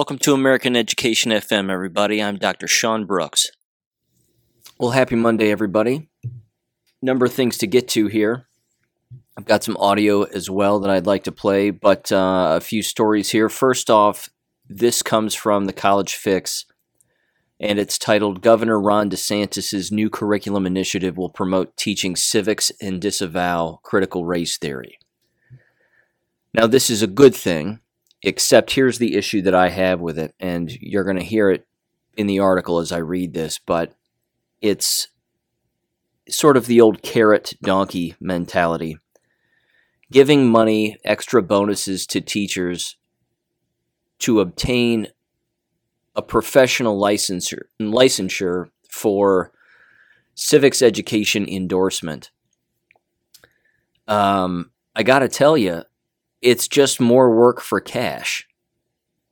Welcome to American Education FM, everybody. I'm Dr. Sean Brooks. Well, happy Monday, everybody. Number of things to get to here. I've got some audio as well that I'd like to play, but a few stories here. First off, this comes from the College Fix, and it's titled, Governor Ron DeSantis' New Curriculum Initiative Will Promote Teaching Civics and Disavow Critical Race Theory. Now, this is a good thing, except here's the issue that I have with it, and you're going to hear it in the article as I read this, but it's sort of the old carrot donkey mentality. Giving money, extra bonuses to teachers to obtain a professional licensure for civics education endorsement. I got to tell you, it's just more work for cash.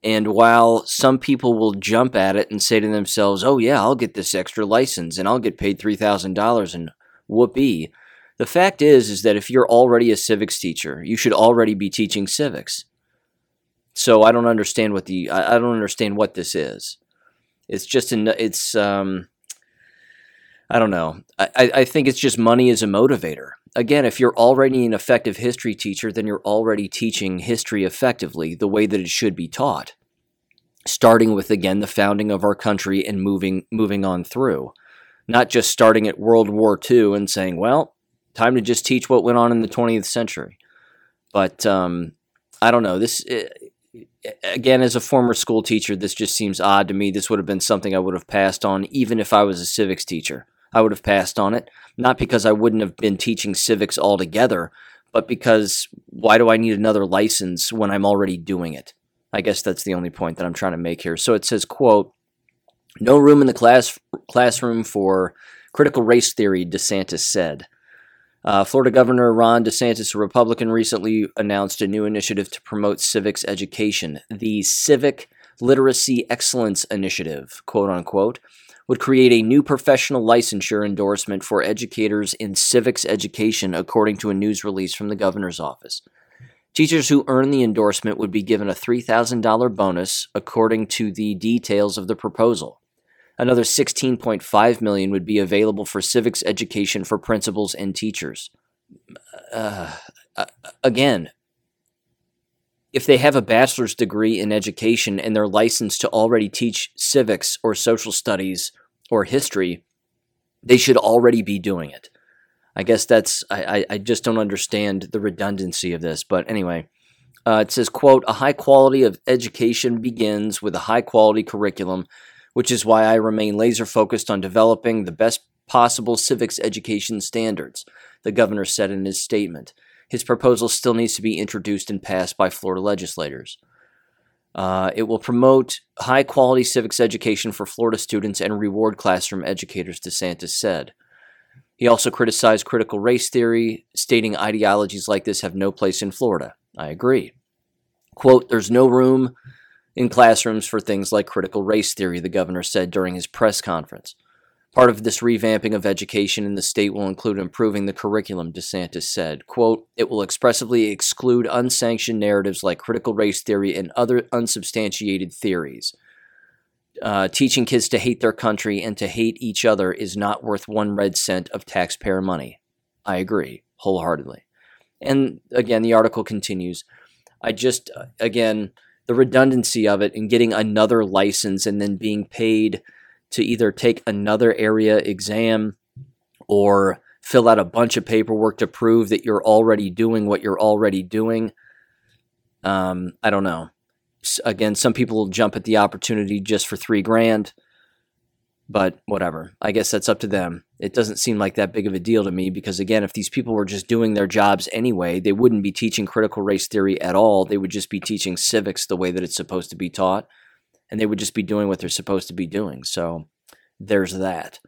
And while some people will jump at it and say to themselves, oh yeah, I'll get this extra license and I'll get paid $3,000 and whoopee, the fact is that if you're already a civics teacher, you should already be teaching civics. So I don't understand what this is. It's just I don't know. I think it's just money as a motivator. Again, if you're already an effective history teacher, then you're already teaching history effectively the way that it should be taught, starting with, again, the founding of our country and moving on through, not just starting at World War II and saying, well, time to just teach what went on in the 20th century. But I don't know. This, again, as a former school teacher, this just seems odd to me. This would have been something I would have passed on even if I was a civics teacher. I would have passed on it, not because I wouldn't have been teaching civics altogether, but because why do I need another license when I'm already doing it? I guess that's the only point that I'm trying to make here. So it says, quote, no room in the classroom for critical race theory, DeSantis said. Florida Governor Ron DeSantis, a Republican, recently announced a new initiative to promote civics education, the Civic Literacy Excellence Initiative, quote unquote, would create a new professional licensure endorsement for educators in civics education, according to a news release from the governor's office. Teachers who earn the endorsement would be given a $3,000 bonus, according to the details of the proposal. Another $16.5 million would be available for civics education for principals and teachers. Again, if they have a bachelor's degree in education and they're licensed to already teach civics or social studies or history, they should already be doing it. I guess that's, I just don't understand the redundancy of this. But anyway, it says, quote, a high quality of education begins with a high quality curriculum, which is why I remain laser focused on developing the best possible civics education standards, the governor said in his statement. His proposal still needs to be introduced and passed by Florida legislators. It will promote high-quality civics education for Florida students and reward classroom educators, DeSantis said. He also criticized critical race theory, stating ideologies like this have no place in Florida. I agree. Quote, there's no room in classrooms for things like critical race theory, the governor said during his press conference. Part of this revamping of education in the state will include improving the curriculum, DeSantis said. Quote, it will expressly exclude unsanctioned narratives like critical race theory and other unsubstantiated theories. Teaching kids to hate their country and to hate each other is not worth one red cent of taxpayer money. I agree wholeheartedly. And again, the article continues. I just, again, the redundancy of it and getting another license and then being paid to either take another area exam or fill out a bunch of paperwork to prove that you're already doing what you're already doing. I don't know. Again, some people will jump at the opportunity just for $3,000, but whatever. I guess that's up to them. It doesn't seem like that big of a deal to me because, again, if these people were just doing their jobs anyway, they wouldn't be teaching critical race theory at all. They would just be teaching civics the way that it's supposed to be taught. And they would just be doing what they're supposed to be doing. So there's that.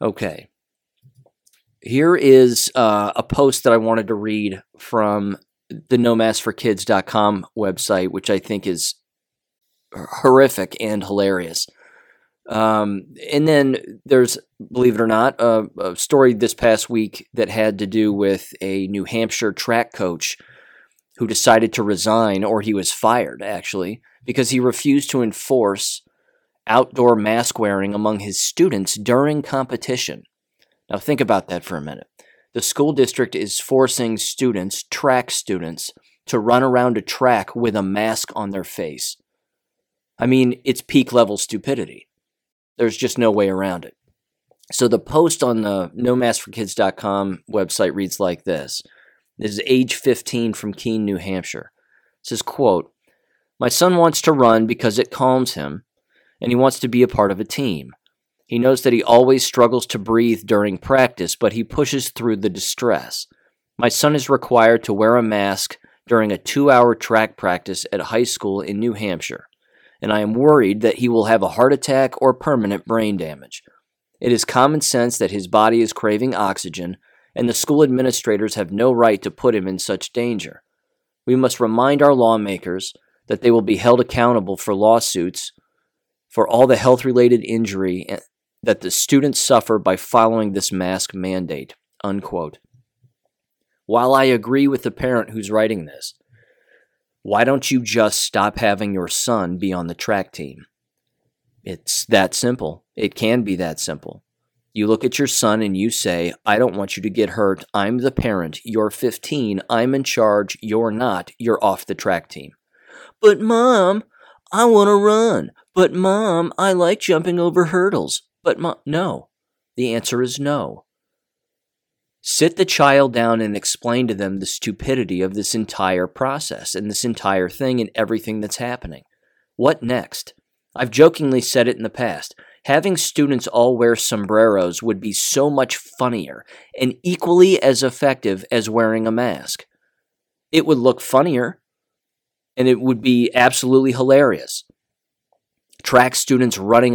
Okay. Here is a post that I wanted to read from the NoMaskForKids.com website, which I think is horrific and hilarious. And then there's, believe it or not, a story this past week that had to do with a New Hampshire track coach who decided to resign, or he was fired, actually, because he refused to enforce outdoor mask wearing among his students during competition. Now think about that for a minute. The school district is forcing students, track students, to run around a track with a mask on their face. I mean, it's peak level stupidity. There's just no way around it. So the post on the NoMaskForKids.com website reads like this. This is age 15 from Keene, New Hampshire. It says, quote, "My son wants to run because it calms him, and he wants to be a part of a team. He knows that he always struggles to breathe during practice, but he pushes through the distress. My son is required to wear a mask during a 2-hour track practice at a high school in New Hampshire, and I am worried that he will have a heart attack or permanent brain damage. It is common sense that his body is craving oxygen, and the school administrators have no right to put him in such danger. We must remind our lawmakers that they will be held accountable for lawsuits for all the health-related injury that the students suffer by following this mask mandate," unquote. While I agree with the parent who's writing this, why don't you just stop having your son be on the track team? It's that simple. It can be that simple. You look at your son and you say, I don't want you to get hurt. I'm the parent. You're 15. I'm in charge. You're not. You're off the track team. But Mom, I want to run. But Mom, I like jumping over hurdles. But Mom, no. The answer is no. Sit the child down and explain to them the stupidity of this entire process and this entire thing and everything that's happening. What next? I've jokingly said it in the past. Having students all wear sombreros would be so much funnier and equally as effective as wearing a mask. It would look funnier, and it would be absolutely hilarious. Track students running,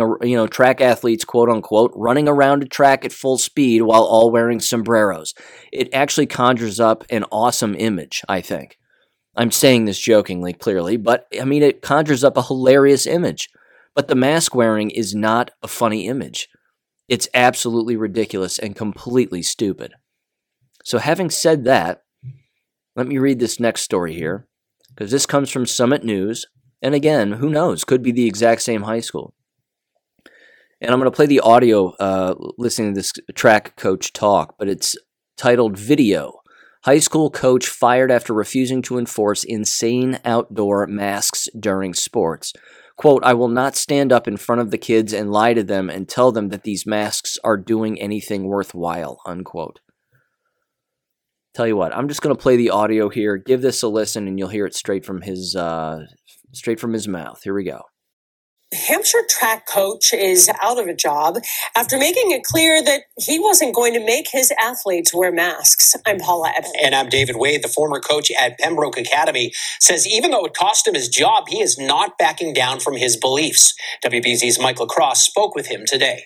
track athletes, quote unquote, running around a track at full speed while all wearing sombreros. It actually conjures up an awesome image, I think. I'm saying this jokingly, clearly, but I mean, it conjures up a hilarious image. But the mask wearing is not a funny image. It's absolutely ridiculous and completely stupid. So having said that, let me read this next story here, because this comes from Summit News. And again, who knows? Could be the exact same high school. And I'm going to play the audio listening to this track coach talk, but it's titled Video. High school coach fired after refusing to enforce insane outdoor masks during sports. Quote, I will not stand up in front of the kids and lie to them and tell them that these masks are doing anything worthwhile, unquote. Tell you what, I'm just going to play the audio here. Give this a listen and you'll hear it straight from his mouth. Here we go. Hampshire track coach is out of a job after making it clear that he wasn't going to make his athletes wear masks. I'm Paula Evan. And I'm David Wade. The former coach at Pembroke Academy says even though it cost him his job, he is not backing down from his beliefs. WBZ's Mike LaCrosse spoke with him today.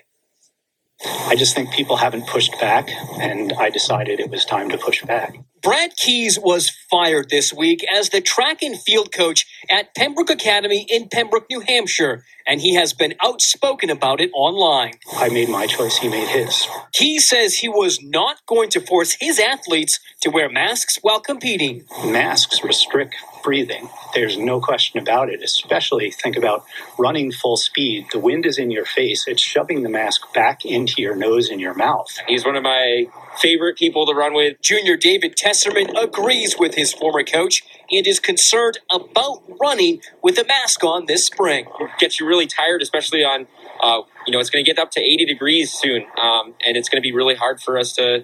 I just think people haven't pushed back, and I decided it was time to push back. Brad Keyes was fired this week as the track and field coach at Pembroke Academy in Pembroke, New Hampshire, and he has been outspoken about it online. I made my choice. He made his. Keyes says he was not going to force his athletes to wear masks while competing. Masks restrict breathing. There's no question about it, especially think about running full speed. The wind is in your face. It's shoving the mask back into your nose and your mouth. He's one of my favorite people to run with. Junior David Tesserman agrees with his former coach and is concerned about running with a mask on this spring. It gets you really tired, especially on, it's going to get up to 80 degrees soon, and it's going to be really hard for us to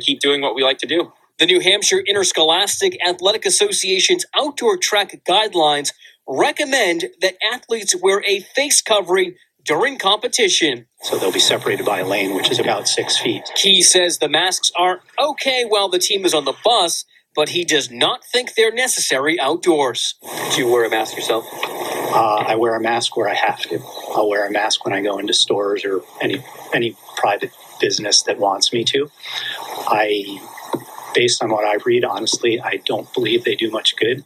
keep doing what we like to do. The New Hampshire Interscholastic Athletic Association's outdoor track guidelines recommend that athletes wear a face covering during competition. So they'll be separated by a lane, which is about 6 feet. Key says the masks are okay while the team is on the bus, but he does not think they're necessary outdoors. Do you wear a mask yourself? I wear a mask where I have to. I'll wear a mask when I go into stores or any private business that wants me to. Based on what I read, honestly, I don't believe they do much good.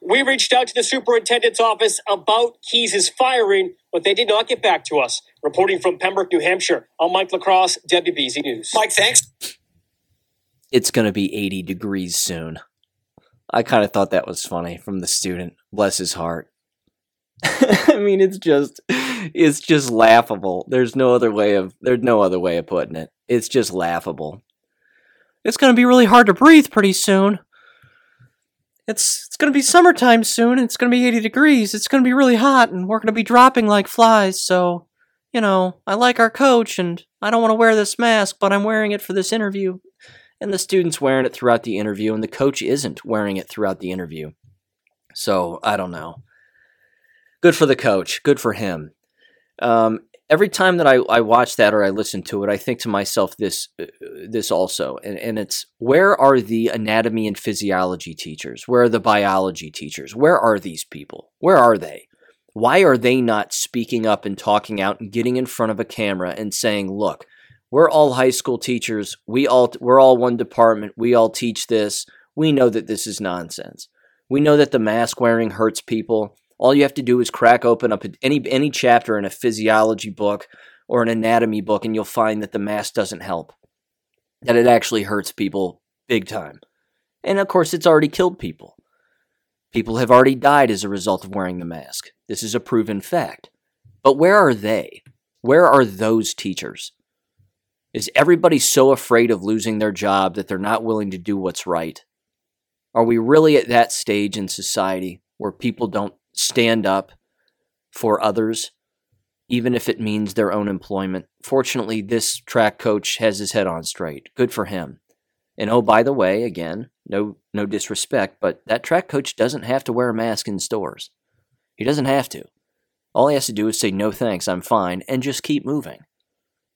We reached out to the superintendent's office about Keyes' firing, but they did not get back to us. Reporting from Pembroke, New Hampshire, I'm Mike LaCrosse, WBZ News. Mike, thanks. It's going to be 80 degrees soon. I kind of thought that was funny from the student. Bless his heart. I mean, it's just laughable. There's no other way of putting it. It's just laughable. It's going to be really hard to breathe pretty soon. It's going to be summertime soon. It's going to be 80 degrees. It's going to be really hot, and we're going to be dropping like flies. So, you know, I like our coach, and I don't want to wear this mask, but I'm wearing it for this interview. And the student's wearing it throughout the interview, and the coach isn't wearing it throughout the interview. So, I don't know. Good for the coach. Good for him. Every time that I watch that or I listen to it, I think to myself this also. And it's, where are the anatomy and physiology teachers? Where are the biology teachers? Where are these people? Where are they? Why are they not speaking up and talking out and getting in front of a camera and saying, look, we're all high school teachers. We're all one department. We all teach this. We know that this is nonsense. We know that the mask wearing hurts people. All you have to do is crack open up any chapter in a physiology book or an anatomy book, and you'll find that the mask doesn't help, that it actually hurts people big time. And, of course, it's already killed people. People have already died as a result of wearing the mask. This is a proven fact. But where are they? Where are those teachers? Is everybody so afraid of losing their job that they're not willing to do what's right? Are we really at that stage in society where people don't stand up for others, even if it means their own employment? Fortunately, this track coach has his head on straight. Good for him. And oh, by the way, again, no disrespect, but that track coach doesn't have to wear a mask in stores. He doesn't have to. All he has to do is say, no thanks, I'm fine, and just keep moving.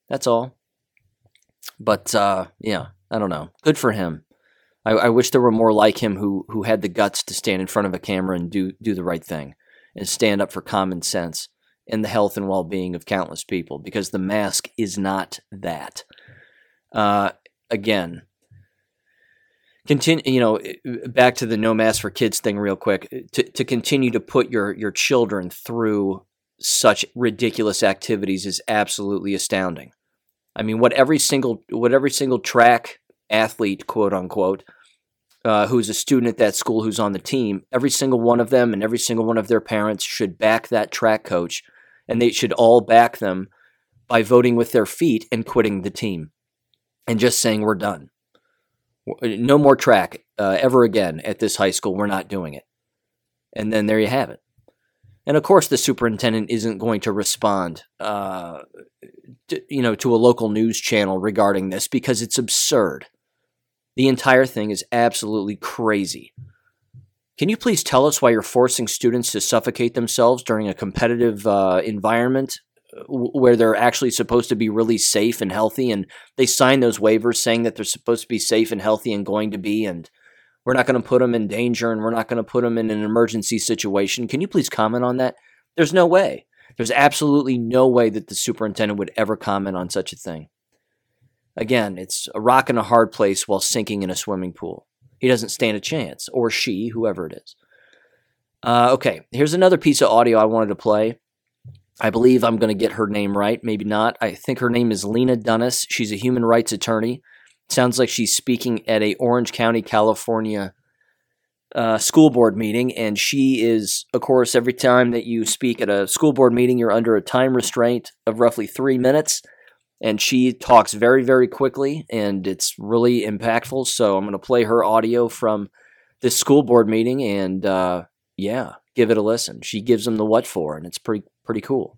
That's all. But, yeah, I don't know. Good for him. I wish there were more like him who had the guts to stand in front of a camera and do the right thing and stand up for common sense and the health and well-being of countless people, because the mask is not that. Again, continue. You know, back to the No Mask for Kids thing real quick, to continue to put your children through such ridiculous activities is absolutely astounding. I mean, what every single track athlete, quote unquote, who's a student at that school, who's on the team, every single one of them and every single one of their parents should back that track coach, and they should all back them by voting with their feet and quitting the team and just saying, we're done. No more track ever again at this high school. We're not doing it. And then there you have it. And of course, the superintendent isn't going to respond, to a local news channel regarding this, because it's absurd. The entire thing is absolutely crazy. Can you please tell us why you're forcing students to suffocate themselves during a competitive environment where they're actually supposed to be really safe and healthy, and they sign those waivers saying that they're supposed to be safe and healthy and going to be, and we're not going to put them in danger, and we're not going to put them in an emergency situation. Can you please comment on that? There's no way. There's absolutely no way that the superintendent would ever comment on such a thing. Again, it's a rock in a hard place while sinking in a swimming pool. He doesn't stand a chance, or she, whoever it is. Okay, here's another piece of audio I wanted to play. I believe I'm going to get her name right, maybe not. I think her name is Lena Dundas. She's a human rights attorney. Sounds like she's speaking at a Orange County, California school board meeting, and she is, of course, every time that you speak at a school board meeting, you're under a time restraint of roughly 3 minutes, and she talks very, very quickly, and it's really impactful, so I'm going to play her audio from this school board meeting, and give it a listen. She gives them the what for, and it's pretty cool.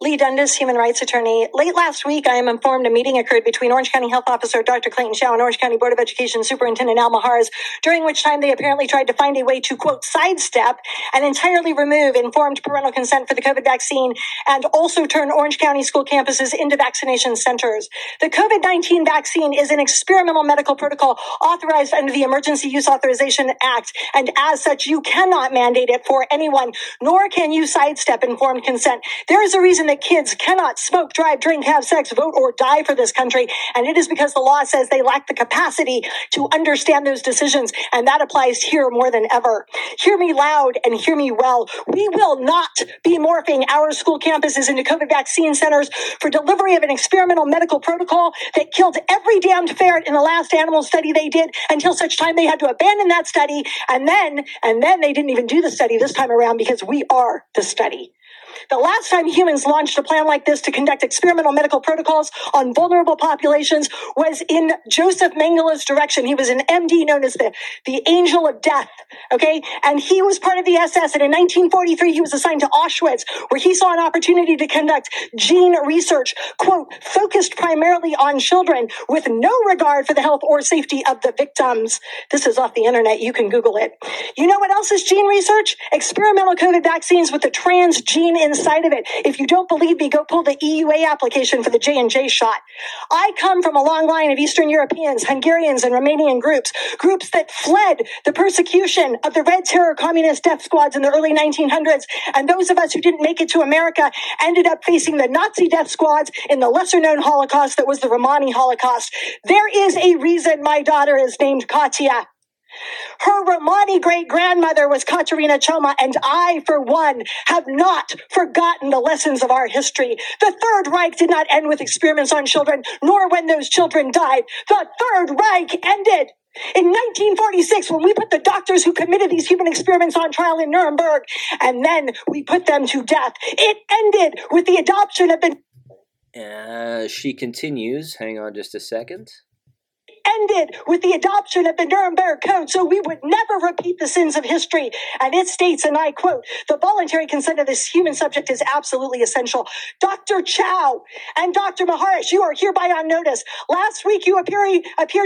Lee Dundas, human rights attorney. Late last week, I am informed a meeting occurred between Orange County Health Officer Dr. Clayton Shaw and Orange County Board of Education Superintendent Al Mahars, during which time they apparently tried to find a way to, quote, sidestep and entirely remove informed parental consent for the COVID vaccine, and also turn Orange County school campuses into vaccination centers. The COVID-19 vaccine is an experimental medical protocol authorized under the Emergency Use Authorization Act, and as such, you cannot mandate it for anyone, nor can you sidestep informed consent. There is a reason that kids cannot smoke, drive, drink, have sex, vote, or die for this country. And it is because the law says they lack the capacity to understand those decisions. And that applies here more than ever. Hear me loud and hear me well. We will not be morphing our school campuses into COVID vaccine centers for delivery of an experimental medical protocol that killed every damned ferret in the last animal study they did until such time they had to abandon that study. And then they didn't even do the study this time around because we are the study. The last time humans launched a plan like this to conduct experimental medical protocols on vulnerable populations was in Joseph Mengele's direction. He was an MD known as the Angel of Death, okay? And he was part of the SS, and in 1943, he was assigned to Auschwitz, where he saw an opportunity to conduct gene research, quote, focused primarily on children with no regard for the health or safety of the victims. This is off the internet. You can Google it. You know what else is gene research? Experimental COVID vaccines with the trans gene inside of it. If you don't believe me, go pull the EUA application for the J&J shot. I come from a long line of Eastern Europeans, Hungarians, and Romanian groups that fled the persecution of the Red Terror communist death squads in the early 1900s. And those of us who didn't make it to America ended up facing the Nazi death squads in the lesser-known Holocaust that was the Romani Holocaust. There is a reason my daughter is named Katya. Her Romani great-grandmother was Katerina Choma, and I, for one, have not forgotten the lessons of our history. The Third Reich did not end with experiments on children, nor when those children died. The Third Reich ended in 1946, when we put the doctors who committed these human experiments on trial in Nuremberg, and then we put them to death. It ended with the adoption of the... She continues. Hang on just a second. Ended with the adoption of the Nuremberg Code so we would never repeat the sins of history. And it states, and I quote, the voluntary consent of this human subject is absolutely essential. Dr. Chow and Dr. Mahars, you are hereby on notice. Last week, you appear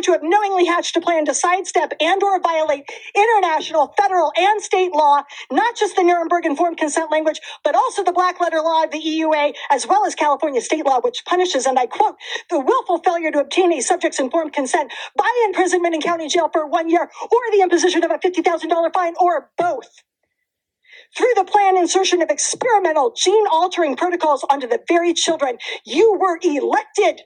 to have knowingly hatched a plan to sidestep and or violate international, federal, and state law, not just the Nuremberg informed consent language, but also the black letter law of the EUA, as well as California state law, which punishes, and I quote, the willful failure to obtain a subject's informed consent by imprisonment in county jail for 1 year or the imposition of a $50,000 fine or both. Through the planned insertion of experimental gene-altering protocols onto the very children you were elected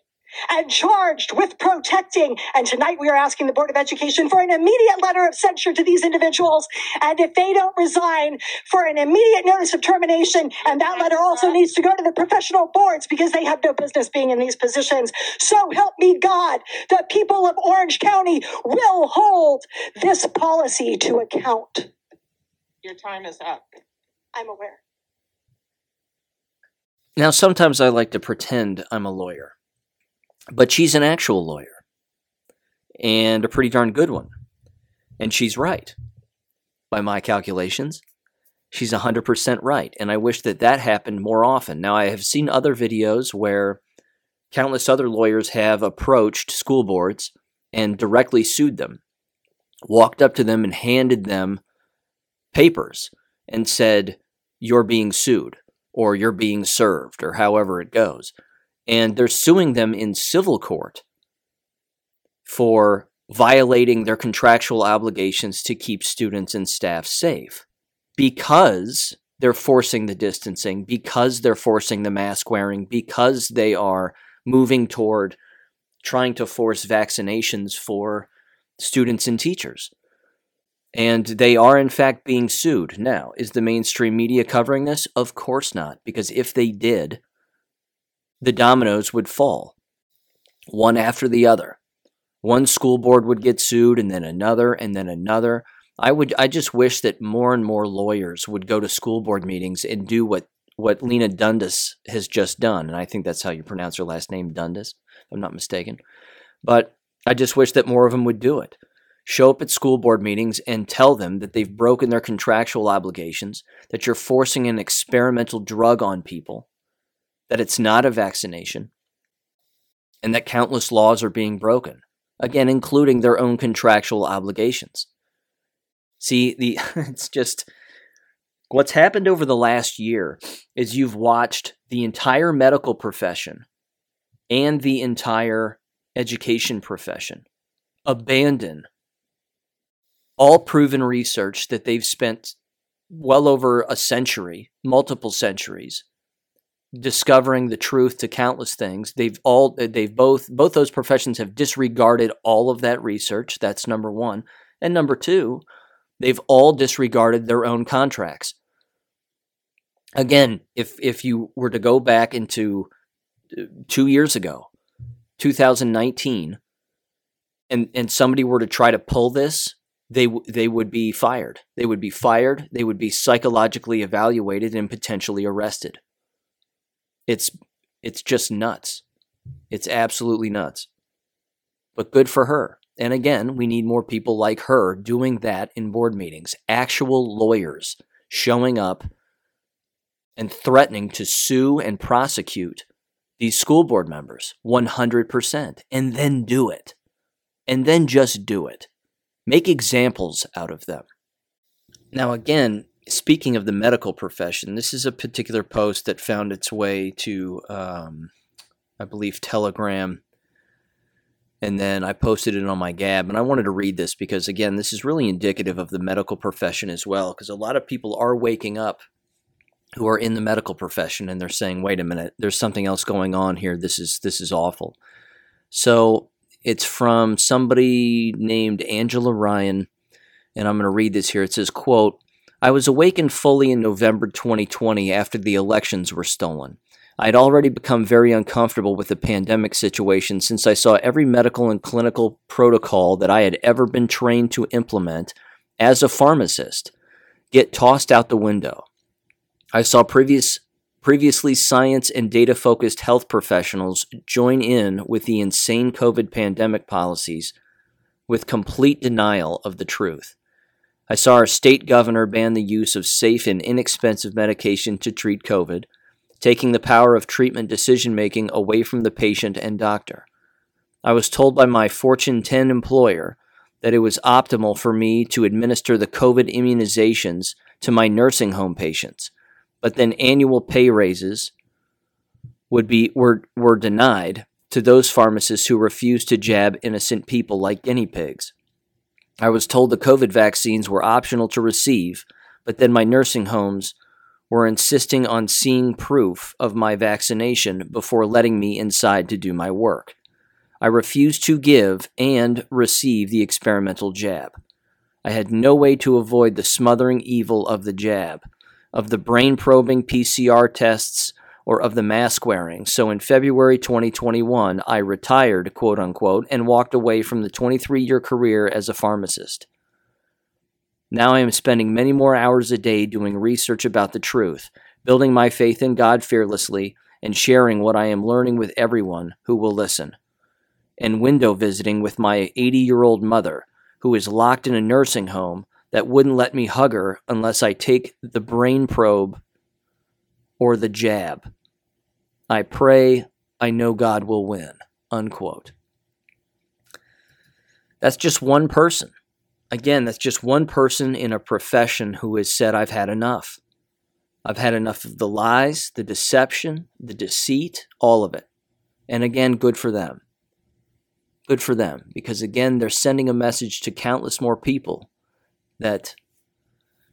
and charged with protecting. And tonight we are asking the Board of Education for an immediate letter of censure to these individuals. And if they don't resign, for an immediate notice of termination. And that letter also needs to go to the professional boards because they have no business being in these positions. So help me God, the people of Orange County will hold this policy to account. Your time is up. I'm aware. Now, sometimes I like to pretend I'm a lawyer. But she's an actual lawyer, and a pretty darn good one. And she's right. By my calculations, she's 100% right, and I wish that that happened more often. Now, I have seen other videos where countless other lawyers have approached school boards and directly sued them, walked up to them and handed them papers and said, you're being sued, or you're being served, or however it goes. And they're suing them in civil court for violating their contractual obligations to keep students and staff safe because they're forcing the distancing, because they're forcing the mask wearing, because they are moving toward trying to force vaccinations for students and teachers. And they are, in fact, being sued. Now, is the mainstream media covering this? Of course not, because if they did, the dominoes would fall, one after the other. One school board would get sued, and then another, and then another. I just wish that more and more lawyers would go to school board meetings and do what Lena Dundas has just done, and I think that's how you pronounce her last name, Dundas, if I'm not mistaken. But I just wish that more of them would do it. Show up at school board meetings and tell them that they've broken their contractual obligations, that you're forcing an experimental drug on people, that it's not a vaccination, and that countless laws are being broken, again, including their own contractual obligations. See, it's just what's happened over the last year is you've watched the entire medical profession and the entire education profession abandon all proven research that they've spent well over a century, multiple centuries, discovering the truth to countless things. Both those professions have disregarded all of that research. That's number one. And number two, they've all disregarded their own contracts. Again, if you were to go back into 2 years ago, 2019, and somebody were to try to pull this, they would be fired. They would be fired. They would be psychologically evaluated and potentially arrested. It's just nuts. It's absolutely nuts. But good for her. And again, we need more people like her doing that in board meetings. Actual lawyers showing up and threatening to sue and prosecute these school board members 100%, and then do it. And then just do it. Make examples out of them. Now again, speaking of the medical profession, this is a particular post that found its way to, I believe, Telegram. And then I posted it on my Gab, and I wanted to read this because, again, this is really indicative of the medical profession as well, because a lot of people are waking up who are in the medical profession, and they're saying, wait a minute, there's something else going on here. This is awful. So it's from somebody named Angela Ryan, and I'm going to read this here. It says, quote, "I was awakened fully in November 2020 after the elections were stolen. I had already become very uncomfortable with the pandemic situation since I saw every medical and clinical protocol that I had ever been trained to implement as a pharmacist get tossed out the window. I saw previously science and data-focused health professionals join in with the insane COVID pandemic policies with complete denial of the truth. I saw our state governor ban the use of safe and inexpensive medication to treat COVID, taking the power of treatment decision-making away from the patient and doctor. I was told by my Fortune 10 employer that it was optimal for me to administer the COVID immunizations to my nursing home patients, but then annual pay raises were denied to those pharmacists who refused to jab innocent people like guinea pigs. I was told the COVID vaccines were optional to receive, but then my nursing homes were insisting on seeing proof of my vaccination before letting me inside to do my work. I refused to give and receive the experimental jab. I had no way to avoid the smothering evil of the jab, of the brain-probing PCR tests, or of the mask wearing. So in February 2021, I retired, quote-unquote, and walked away from the 23-year career as a pharmacist. Now I am spending many more hours a day doing research about the truth, building my faith in God fearlessly, and sharing what I am learning with everyone who will listen, and window visiting with my 80-year-old mother, who is locked in a nursing home that wouldn't let me hug her unless I take the brain probe or the jab. I pray, I know God will win," unquote. That's just one person. Again, that's just one person in a profession who has said, I've had enough. I've had enough of the lies, the deception, the deceit, all of it. And again, good for them. Good for them. Because again, they're sending a message to countless more people that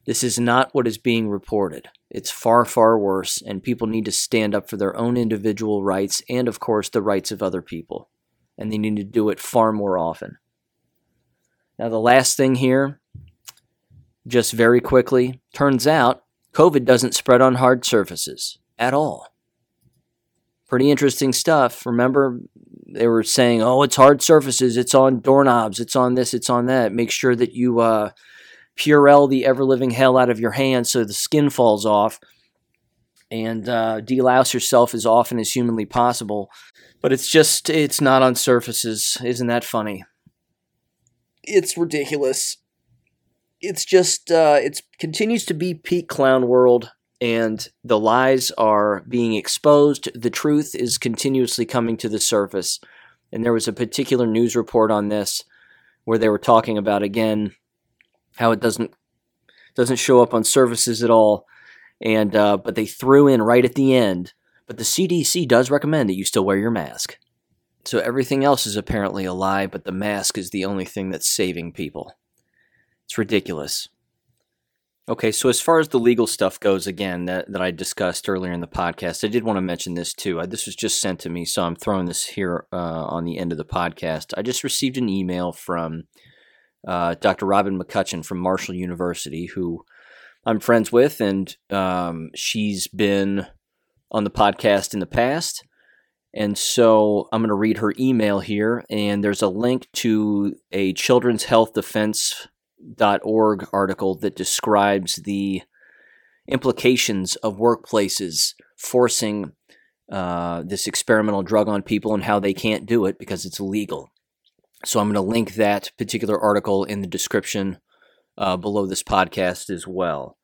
this is not what is being reported. It's far, far worse, and people need to stand up for their own individual rights and, of course, the rights of other people. And they need to do it far more often. Now, the last thing here, just very quickly, turns out COVID doesn't spread on hard surfaces at all. Pretty interesting stuff. Remember, they were saying, oh, it's hard surfaces. It's on doorknobs. It's on this. It's on that. Make sure that you Purell the ever-living hell out of your hands so the skin falls off, and delouse yourself as often as humanly possible. But it's not on surfaces. Isn't that funny? It's ridiculous. It's just, it continues to be peak clown world, and the lies are being exposed. The truth is continuously coming to the surface. And there was a particular news report on this where they were talking about, again, how it doesn't show up on surfaces at all. And but they threw in right at the end, but the CDC does recommend that you still wear your mask. So everything else is apparently a lie, but the mask is the only thing that's saving people. It's ridiculous. Okay, so as far as the legal stuff goes, again, that I discussed earlier in the podcast, I did want to mention this too. This was just sent to me, so I'm throwing this here on the end of the podcast. I just received an email from Dr. Robin McCutcheon from Marshall University, who I'm friends with, and she's been on the podcast in the past. And so I'm going to read her email here, and there's a link to a childrenshealthdefense.org article that describes the implications of workplaces forcing this experimental drug on people and how they can't do it because it's illegal. So I'm going to link that particular article in the description below this podcast as well.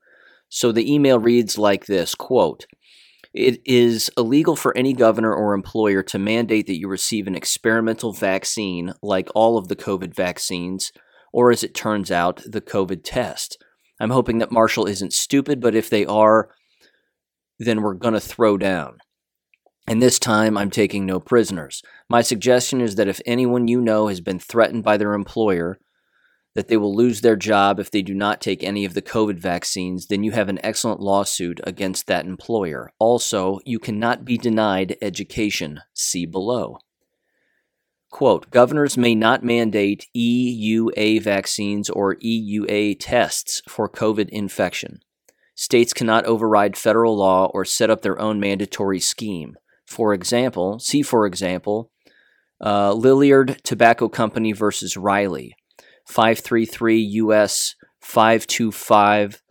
So the email reads like this, quote, "It is illegal for any governor or employer to mandate that you receive an experimental vaccine like all of the COVID vaccines, or as it turns out, the COVID test. I'm hoping that Marshall isn't stupid, but if they are, then we're going to throw down. And this time, I'm taking no prisoners. My suggestion is that if anyone you know has been threatened by their employer, that they will lose their job if they do not take any of the COVID vaccines, then you have an excellent lawsuit against that employer. Also, you cannot be denied education. See below." Quote, "Governors may not mandate EUA vaccines or EUA tests for COVID infection. States cannot override federal law or set up their own mandatory scheme. For example, Lillard Tobacco Company versus Riley, 533 U.S. 525,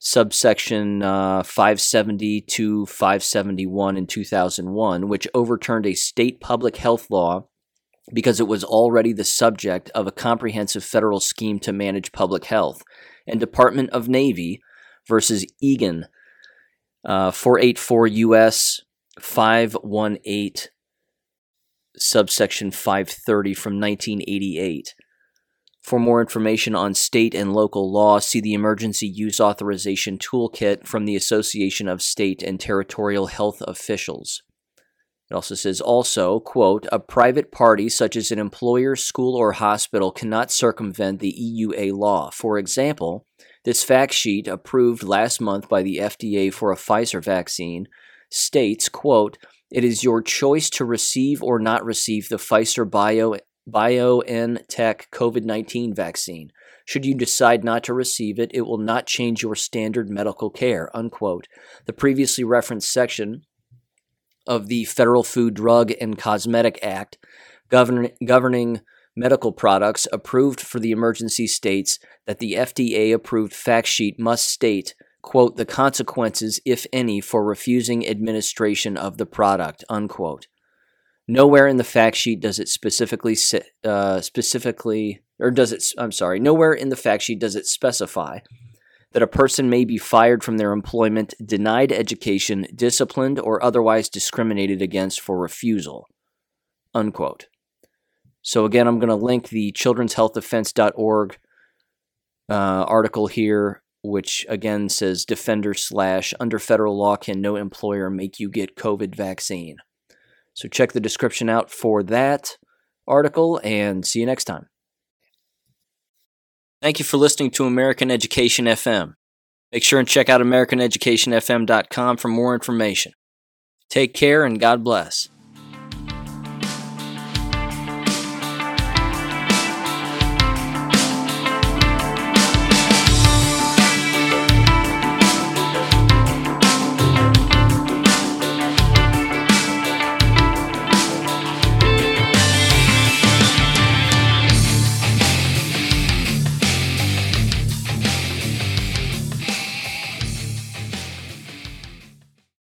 subsection 570 to 571 in 2001, which overturned a state public health law because it was already the subject of a comprehensive federal scheme to manage public health, and Department of Navy versus Egan, 484 U.S. 518, subsection 530 from 1988. For more information on state and local law, see the Emergency Use Authorization Toolkit from the Association of State and Territorial Health Officials. It also says, also, quote, "A private party such as an employer, school, or hospital cannot circumvent the EUA law. For example, this fact sheet approved last month by the FDA for a Pfizer vaccine states, quote, "It is your choice to receive or not receive the Pfizer BioNTech COVID-19 vaccine. Should you decide not to receive it, it will not change your standard medical care," unquote. The previously referenced section of the Federal Food, Drug, and Cosmetic Act governing medical products approved for the emergency states that the FDA-approved fact sheet must state, quote, "the consequences, if any, for refusing administration of the product," unquote. Nowhere in the fact sheet does it specify that a person may be fired from their employment, denied education, disciplined, or otherwise discriminated against for refusal, unquote. So again, I'm going to link the childrenshealthdefense.org article here, which again says, "Defender / under federal law can no employer make you get COVID vaccine." So check the description out for that article, and see you next time. Thank you for listening to American Education FM. Make sure and check out AmericanEducationFM.com for more information. Take care and God bless.